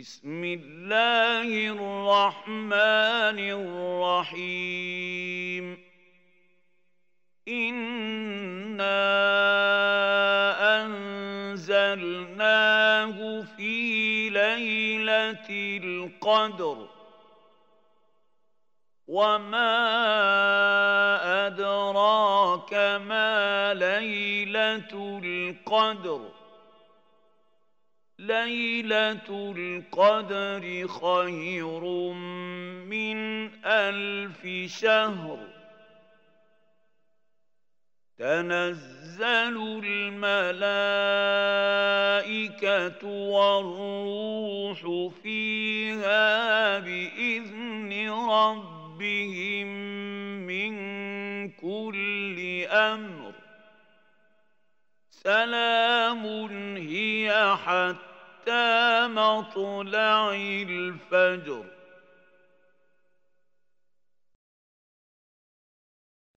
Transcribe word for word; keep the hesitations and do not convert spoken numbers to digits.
بسم الله الرحمن الرحيم إنا أنزلناه في ليلة القدر وما أدراك ما ليلة القدر ليلة القدر خير من ألف شهر تنزل الملائكة والروح فيها بإذن ربهم من كل أمر سلام هي حتى مطلع الفجر.